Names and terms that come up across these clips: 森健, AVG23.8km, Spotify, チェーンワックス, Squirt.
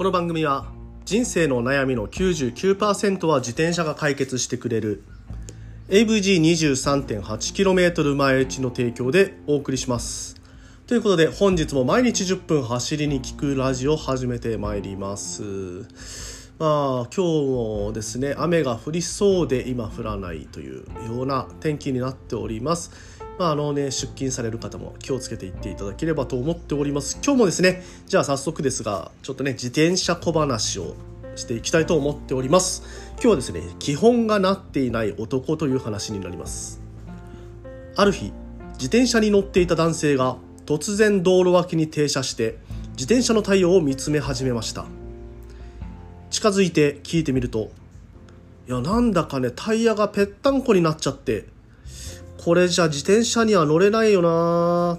この番組は人生の悩みの 99% は自転車が解決してくれる AVG23.8km 毎日の提供でお送りします。ということで本日も毎日10分走りに聞くラジオを始めてまいります。今日もですね、雨が降りそうで今降らないというような天気になっております。出勤される方も気をつけていっていただければと思っております。今日もですね、じゃあ早速ですがちょっとね自転車小話をしていきたいと思っております。今日はですね、基本がなっていない男という話になります。ある日自転車に乗っていた男性が突然道路脇に停車して自転車のタイヤを見つめ始めました。近づいて聞いてみると、いやなんだかねタイヤがぺったんこになっちゃってこれじゃ自転車には乗れないよなっ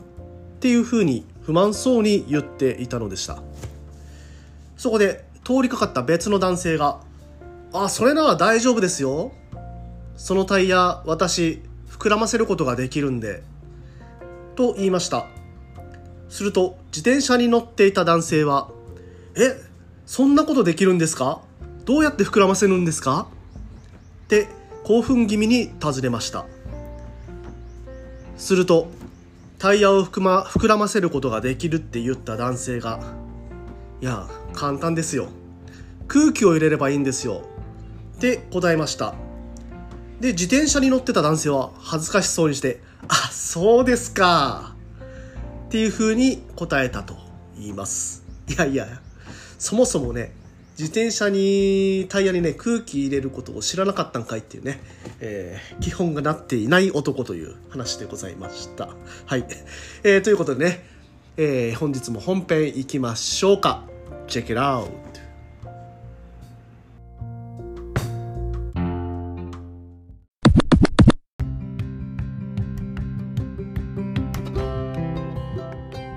ていうふうに不満そうに言っていたのでした。そこで通りかかった別の男性が、あ、それなら大丈夫ですよ、そのタイヤ私膨らませることができるんで、と言いました。すると自転車に乗っていた男性は、え、そんなことできるんですか？どうやって膨らませるんですか？って興奮気味に尋ねました。するとタイヤを膨らませることができるって言った男性が、いや簡単ですよ、空気を入れればいいんですよ、って答えました。で自転車に乗ってた男性は恥ずかしそうにして、あ、そうですかっていう風に答えたと言います。いやそもそもね自転車にタイヤにね空気入れることを知らなかったんかいっていうね、基本がなっていない男という話でございました。はい、ということでね、本日も本編いきましょうか。 Check it out。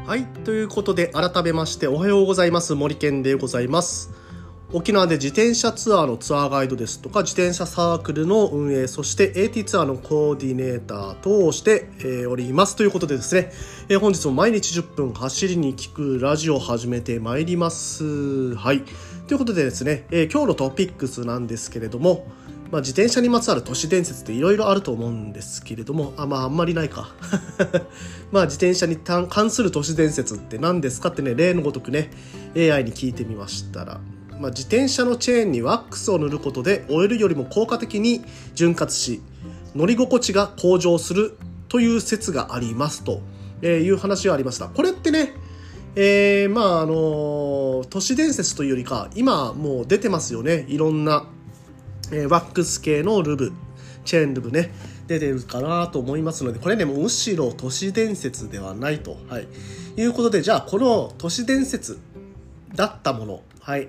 はい、ということで改めましておはようございます。森健でございます。沖縄で自転車ツアーのツアーガイドですとか自転車サークルの運営、そして AT ツアーのコーディネーターとしておりますということでですね、本日も毎日10分走りに聞くラジオを始めてまいります。はい、ということでですね、今日のトピックスなんですけれども、自転車にまつわる都市伝説っていろいろあると思うんですけれども、あんまりないか自転車に関する都市伝説って何ですかってね、例のごとくね AI に聞いてみましたら、自転車のチェーンにワックスを塗ることでオイルよりも効果的に潤滑し乗り心地が向上するという説がありますという話がありました。これってね、都市伝説というよりか今もう出てますよね。いろんな、ワックス系のルブ、チェーンルブね出てるかなと思いますので、これねもうむしろ都市伝説ではないと、いうことで、じゃあこの都市伝説だったもの、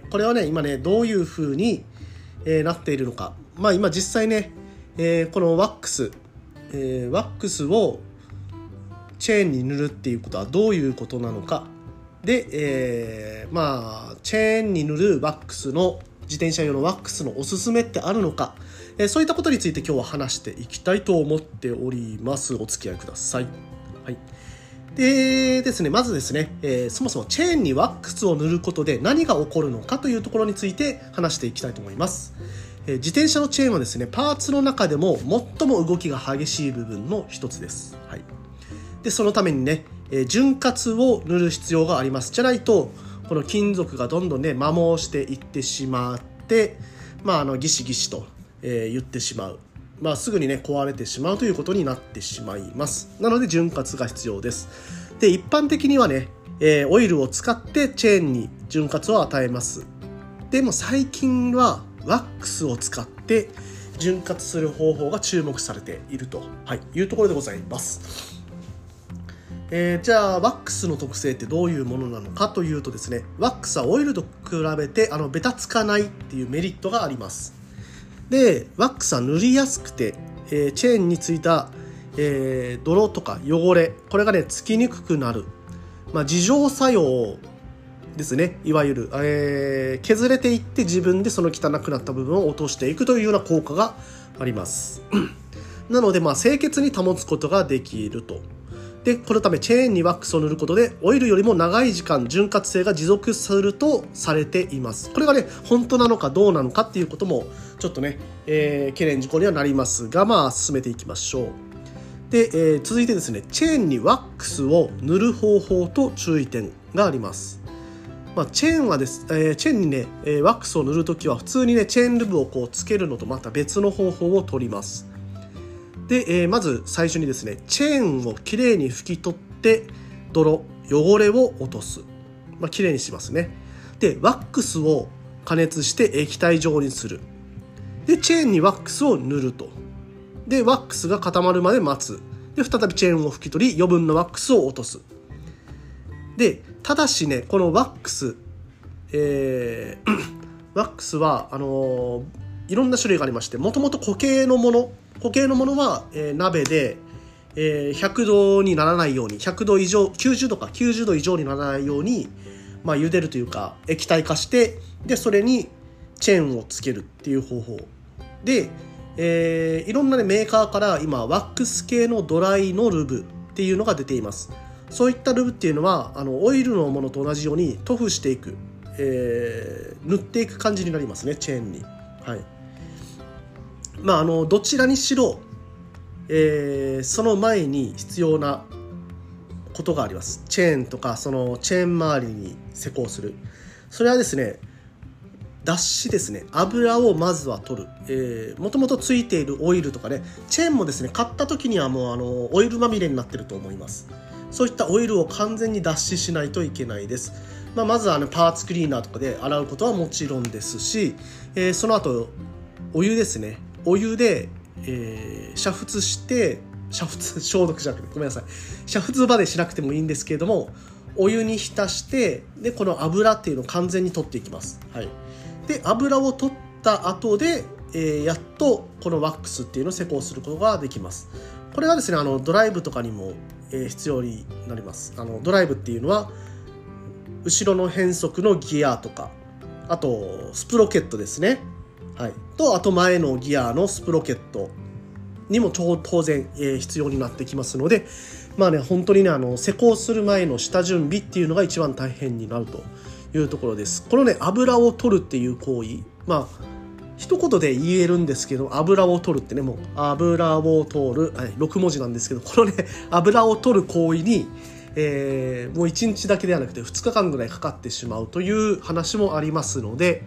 これはね今ねどういう風に、なっているのか、今実際ね、このワックスをチェーンに塗るっていうことはどういうことなのかで、チェーンに塗るワックスの自転車用のワックスのおすすめってあるのか、そういったことについて今日は話していきたいと思っております。お付き合いください。でですね、まずですね、そもそもチェーンにワックスを塗ることで何が起こるのかというところについて話していきたいと思います。自転車のチェーンはですねパーツの中でも最も動きが激しい部分の一つです、でそのためにね、潤滑を塗る必要があります。じゃないとこの金属がどんどんね摩耗していってしまって、ギシギシと、言ってしまう、すぐにね壊れてしまうということになってしまいます。なので潤滑が必要です。で一般的にはね、オイルを使ってチェーンに潤滑を与えます。でも最近はワックスを使って潤滑する方法が注目されていると、いうところでございます。じゃあワックスの特性ってどういうものなのかというとですね、ワックスはオイルと比べてベタつかないっていうメリットがあります。でワックスは塗りやすくて、チェーンについた、泥とか汚れ、これがねつきにくくなる、自浄作用ですね。いわゆる、削れていって自分でその汚くなった部分を落としていくというような効果がありますなので、清潔に保つことができると、でこのためチェーンにワックスを塗ることでオイルよりも長い時間潤滑性が持続するとされています。これがね本当なのかどうなのかっていうこともちょっとね、懸念事項にはなりますが、まあ進めていきましょう。で、続いてですね、チェーンにワックスを塗る方法と注意点があります。まあ、チェーンにねワックスを塗るときは普通にねチェーンルブをこうつけるのとまた別の方法を取ります。で、まず最初にですねチェーンをきれいに拭き取って汚れを落とす、まあ、きれいにしますね。でワックスを加熱して液体状にする。でチェーンにワックスを塗ると。でワックスが固まるまで待つ。で再びチェーンを拭き取り余分なワックスを落とす。でただしねこのワックス、ワックスはいろんな種類がありまして、もともと固形のものは、鍋で、100度にならないように100度以上90度か90度以上にならないように、まあ、茹でるというか液体化して、でそれにチェーンをつけるっていう方法で、いろんな、ね、メーカーから今ワックス系のドライのルブっていうのが出ています。そういったルブっていうのはオイルのものと同じように塗布していく、塗っていく感じになりますね、チェーンに。はい、まあ、どちらにしろ、その前に必要なことがあります。チェーンとかそのチェーン周りに施工する、それはですね脱脂ですね。油をまずは取る、もともとついているオイルとかね、チェーンもですね買った時にはもうオイルまみれになってると思います。そういったオイルを完全に脱脂しないといけないです。まあ、まずはパーツクリーナーとかで洗うことはもちろんですし、その後お湯ですね。お湯で、消毒じゃなくてごめんなさい、煮沸までしなくてもいいんですけれども、お湯に浸して、でこの油っていうのを完全に取っていきます。はい、で油を取った後で、やっとこのワックスっていうのを施工することができます。これはですねドライブとかにも、必要になります。ドライブっていうのは後ろの変速のギアとか、あとスプロケットですね。はい、とあと前のギアのスプロケットにも当然、必要になってきますので、まあね本当にね施工する前の下準備っていうのが一番大変になるというところです。このね油を取るっていう行為、まあ一言で言えるんですけど、油を取るってね、もう油を取る、はい、6文字なんですけど、このね油を取る行為に、もう1日だけではなくて2日間ぐらいかかってしまうという話もありますので、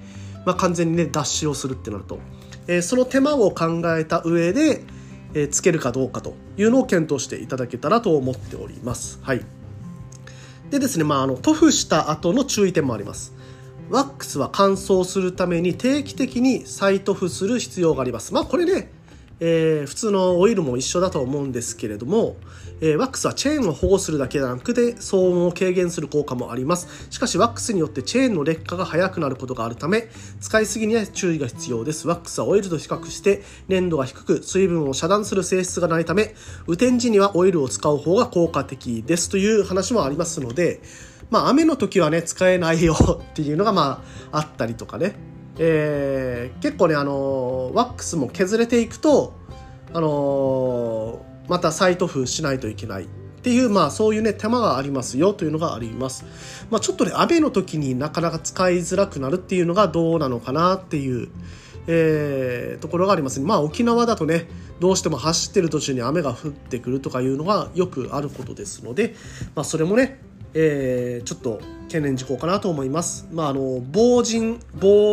まあ、完全にね脱脂をするってなると、その手間を考えた上で、つけるかどうかというのを検討していただけたらと思っております。はい、でですね、まあ、塗布した後の注意点もあります。ワックスは乾燥するために定期的に再塗布する必要があります。まあこれね、普通のオイルも一緒だと思うんですけれども、ワックスはチェーンを保護するだけでなくて騒音を軽減する効果もあります。しかしワックスによってチェーンの劣化が早くなることがあるため、使いすぎには注意が必要です。ワックスはオイルと比較して粘度が低く、水分を遮断する性質がないため、雨天時にはオイルを使う方が効果的ですという話もありますので、まあ雨の時はね使えないよっていうのがまああったりとかね、結構ねワックスも削れていくとまた再塗布しないといけないっていう、まあそういうね手間がありますよというのがあります。まあちょっとね雨の時になかなか使いづらくなるっていうのがどうなのかなっていう、ところがありますね。まあ沖縄だとねどうしても走ってる途中に雨が降ってくるとかいうのがよくあることですので、まあそれもねちょっと懸念事項かなと思います。まあ防錆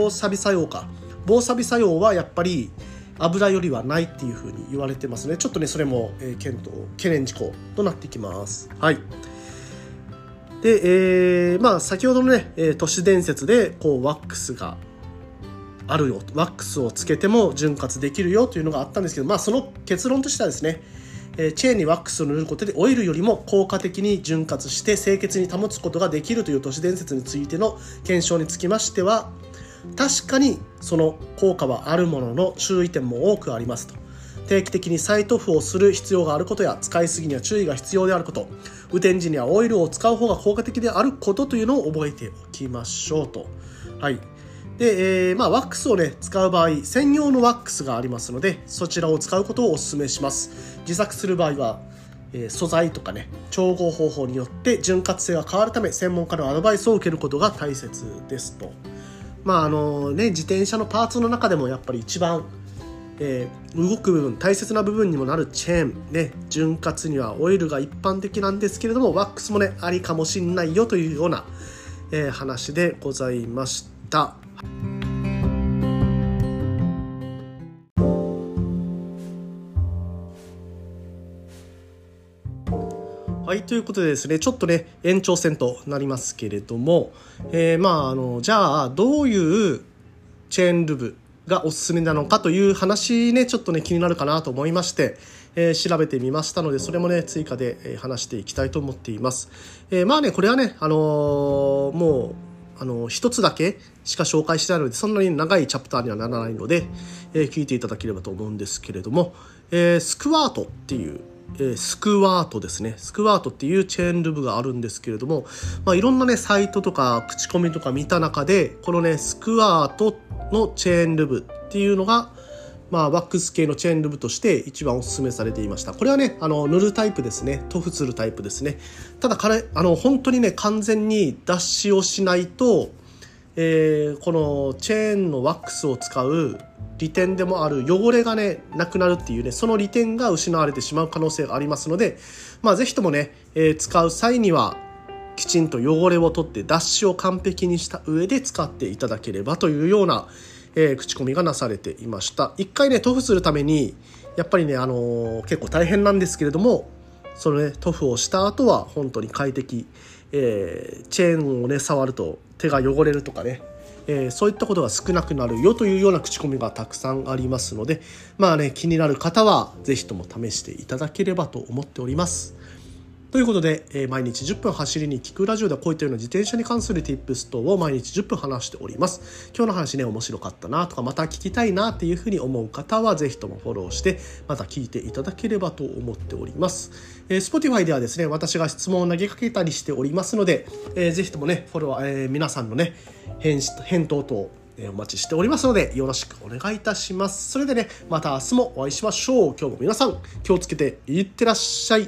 作用はやっぱり油よりはないっていうふうに言われてますね。ちょっとねそれも、懸念事項となってきます。はい、で、まあ先ほどのね都市伝説でこうワックスがあるよ、ワックスをつけても潤滑できるよというのがあったんですけど、まあその結論としてはですね、チェーンにワックスを塗ることでオイルよりも効果的に潤滑して清潔に保つことができるという都市伝説についての検証につきましては、確かにその効果はあるものの注意点も多くありますと。定期的に再塗布をする必要があることや、使いすぎには注意が必要であること、雨天時にはオイルを使う方が効果的であることというのを覚えておきましょうと。はい、で、まあワックスをね使う場合専用のワックスがありますので、そちらを使うことをお勧めします。自作する場合は、素材とかね、調合方法によって潤滑性が変わるため、専門家のアドバイスを受けることが大切ですと。まあ自転車のパーツの中でもやっぱり一番、動く部分、大切な部分にもなるチェーン、ね、潤滑にはオイルが一般的なんですけれども、ワックスもねありかもしんないよというような、話でございました。はい、ということでですね、ちょっとね延長戦となりますけれども、じゃあどういうチェーンルブがおすすめなのかという話ね、ちょっとね気になるかなと思いまして、調べてみましたので、それもね追加で、話していきたいと思っています。これはねもう一つだけしか紹介してないので、そんなに長いチャプターにはならないので、聞いていただければと思うんですけれども、スクワートっていうスクワートっていうチェーンルブがあるんですけれども、いろんなねサイトとか口コミとか見た中で、このねスクワートのチェーンルブっていうのが、ワックス系のチェーンルブとして一番おすすめされていました。これはね塗るタイプですね、塗布するタイプですね。ただ彼本当にね完全に脱脂をしないと、このチェーンのワックスを使う利点でもある汚れがねなくなるっていうね、その利点が失われてしまう可能性がありますので、ぜひともね、使う際にはきちんと汚れを取って脱脂を完璧にした上で使っていただければというような、口コミがなされていました。一回ね塗布するためにやっぱりね、結構大変なんですけれども、そのね塗布をした後は本当に快適、チェーンをね触ると手が汚れるとかね、そういったことが少なくなるよというような口コミがたくさんありますので、気になる方はぜひとも試していただければと思っております。ということで、毎日10分走りに聞くラジオでは、こういったような自転車に関するティップス等を毎日10分話しております。今日の話ね面白かったなとか、また聞きたいなっていうふうに思う方はぜひともフォローしてまた聞いていただければと思っております。Spotify ではですね、私が質問を投げかけたりしておりますので、ぜひともねフォロー、皆さんのね返答等お待ちしておりますので、よろしくお願いいたします。それでね、また明日もお会いしましょう。今日も皆さん気をつけていってらっしゃい。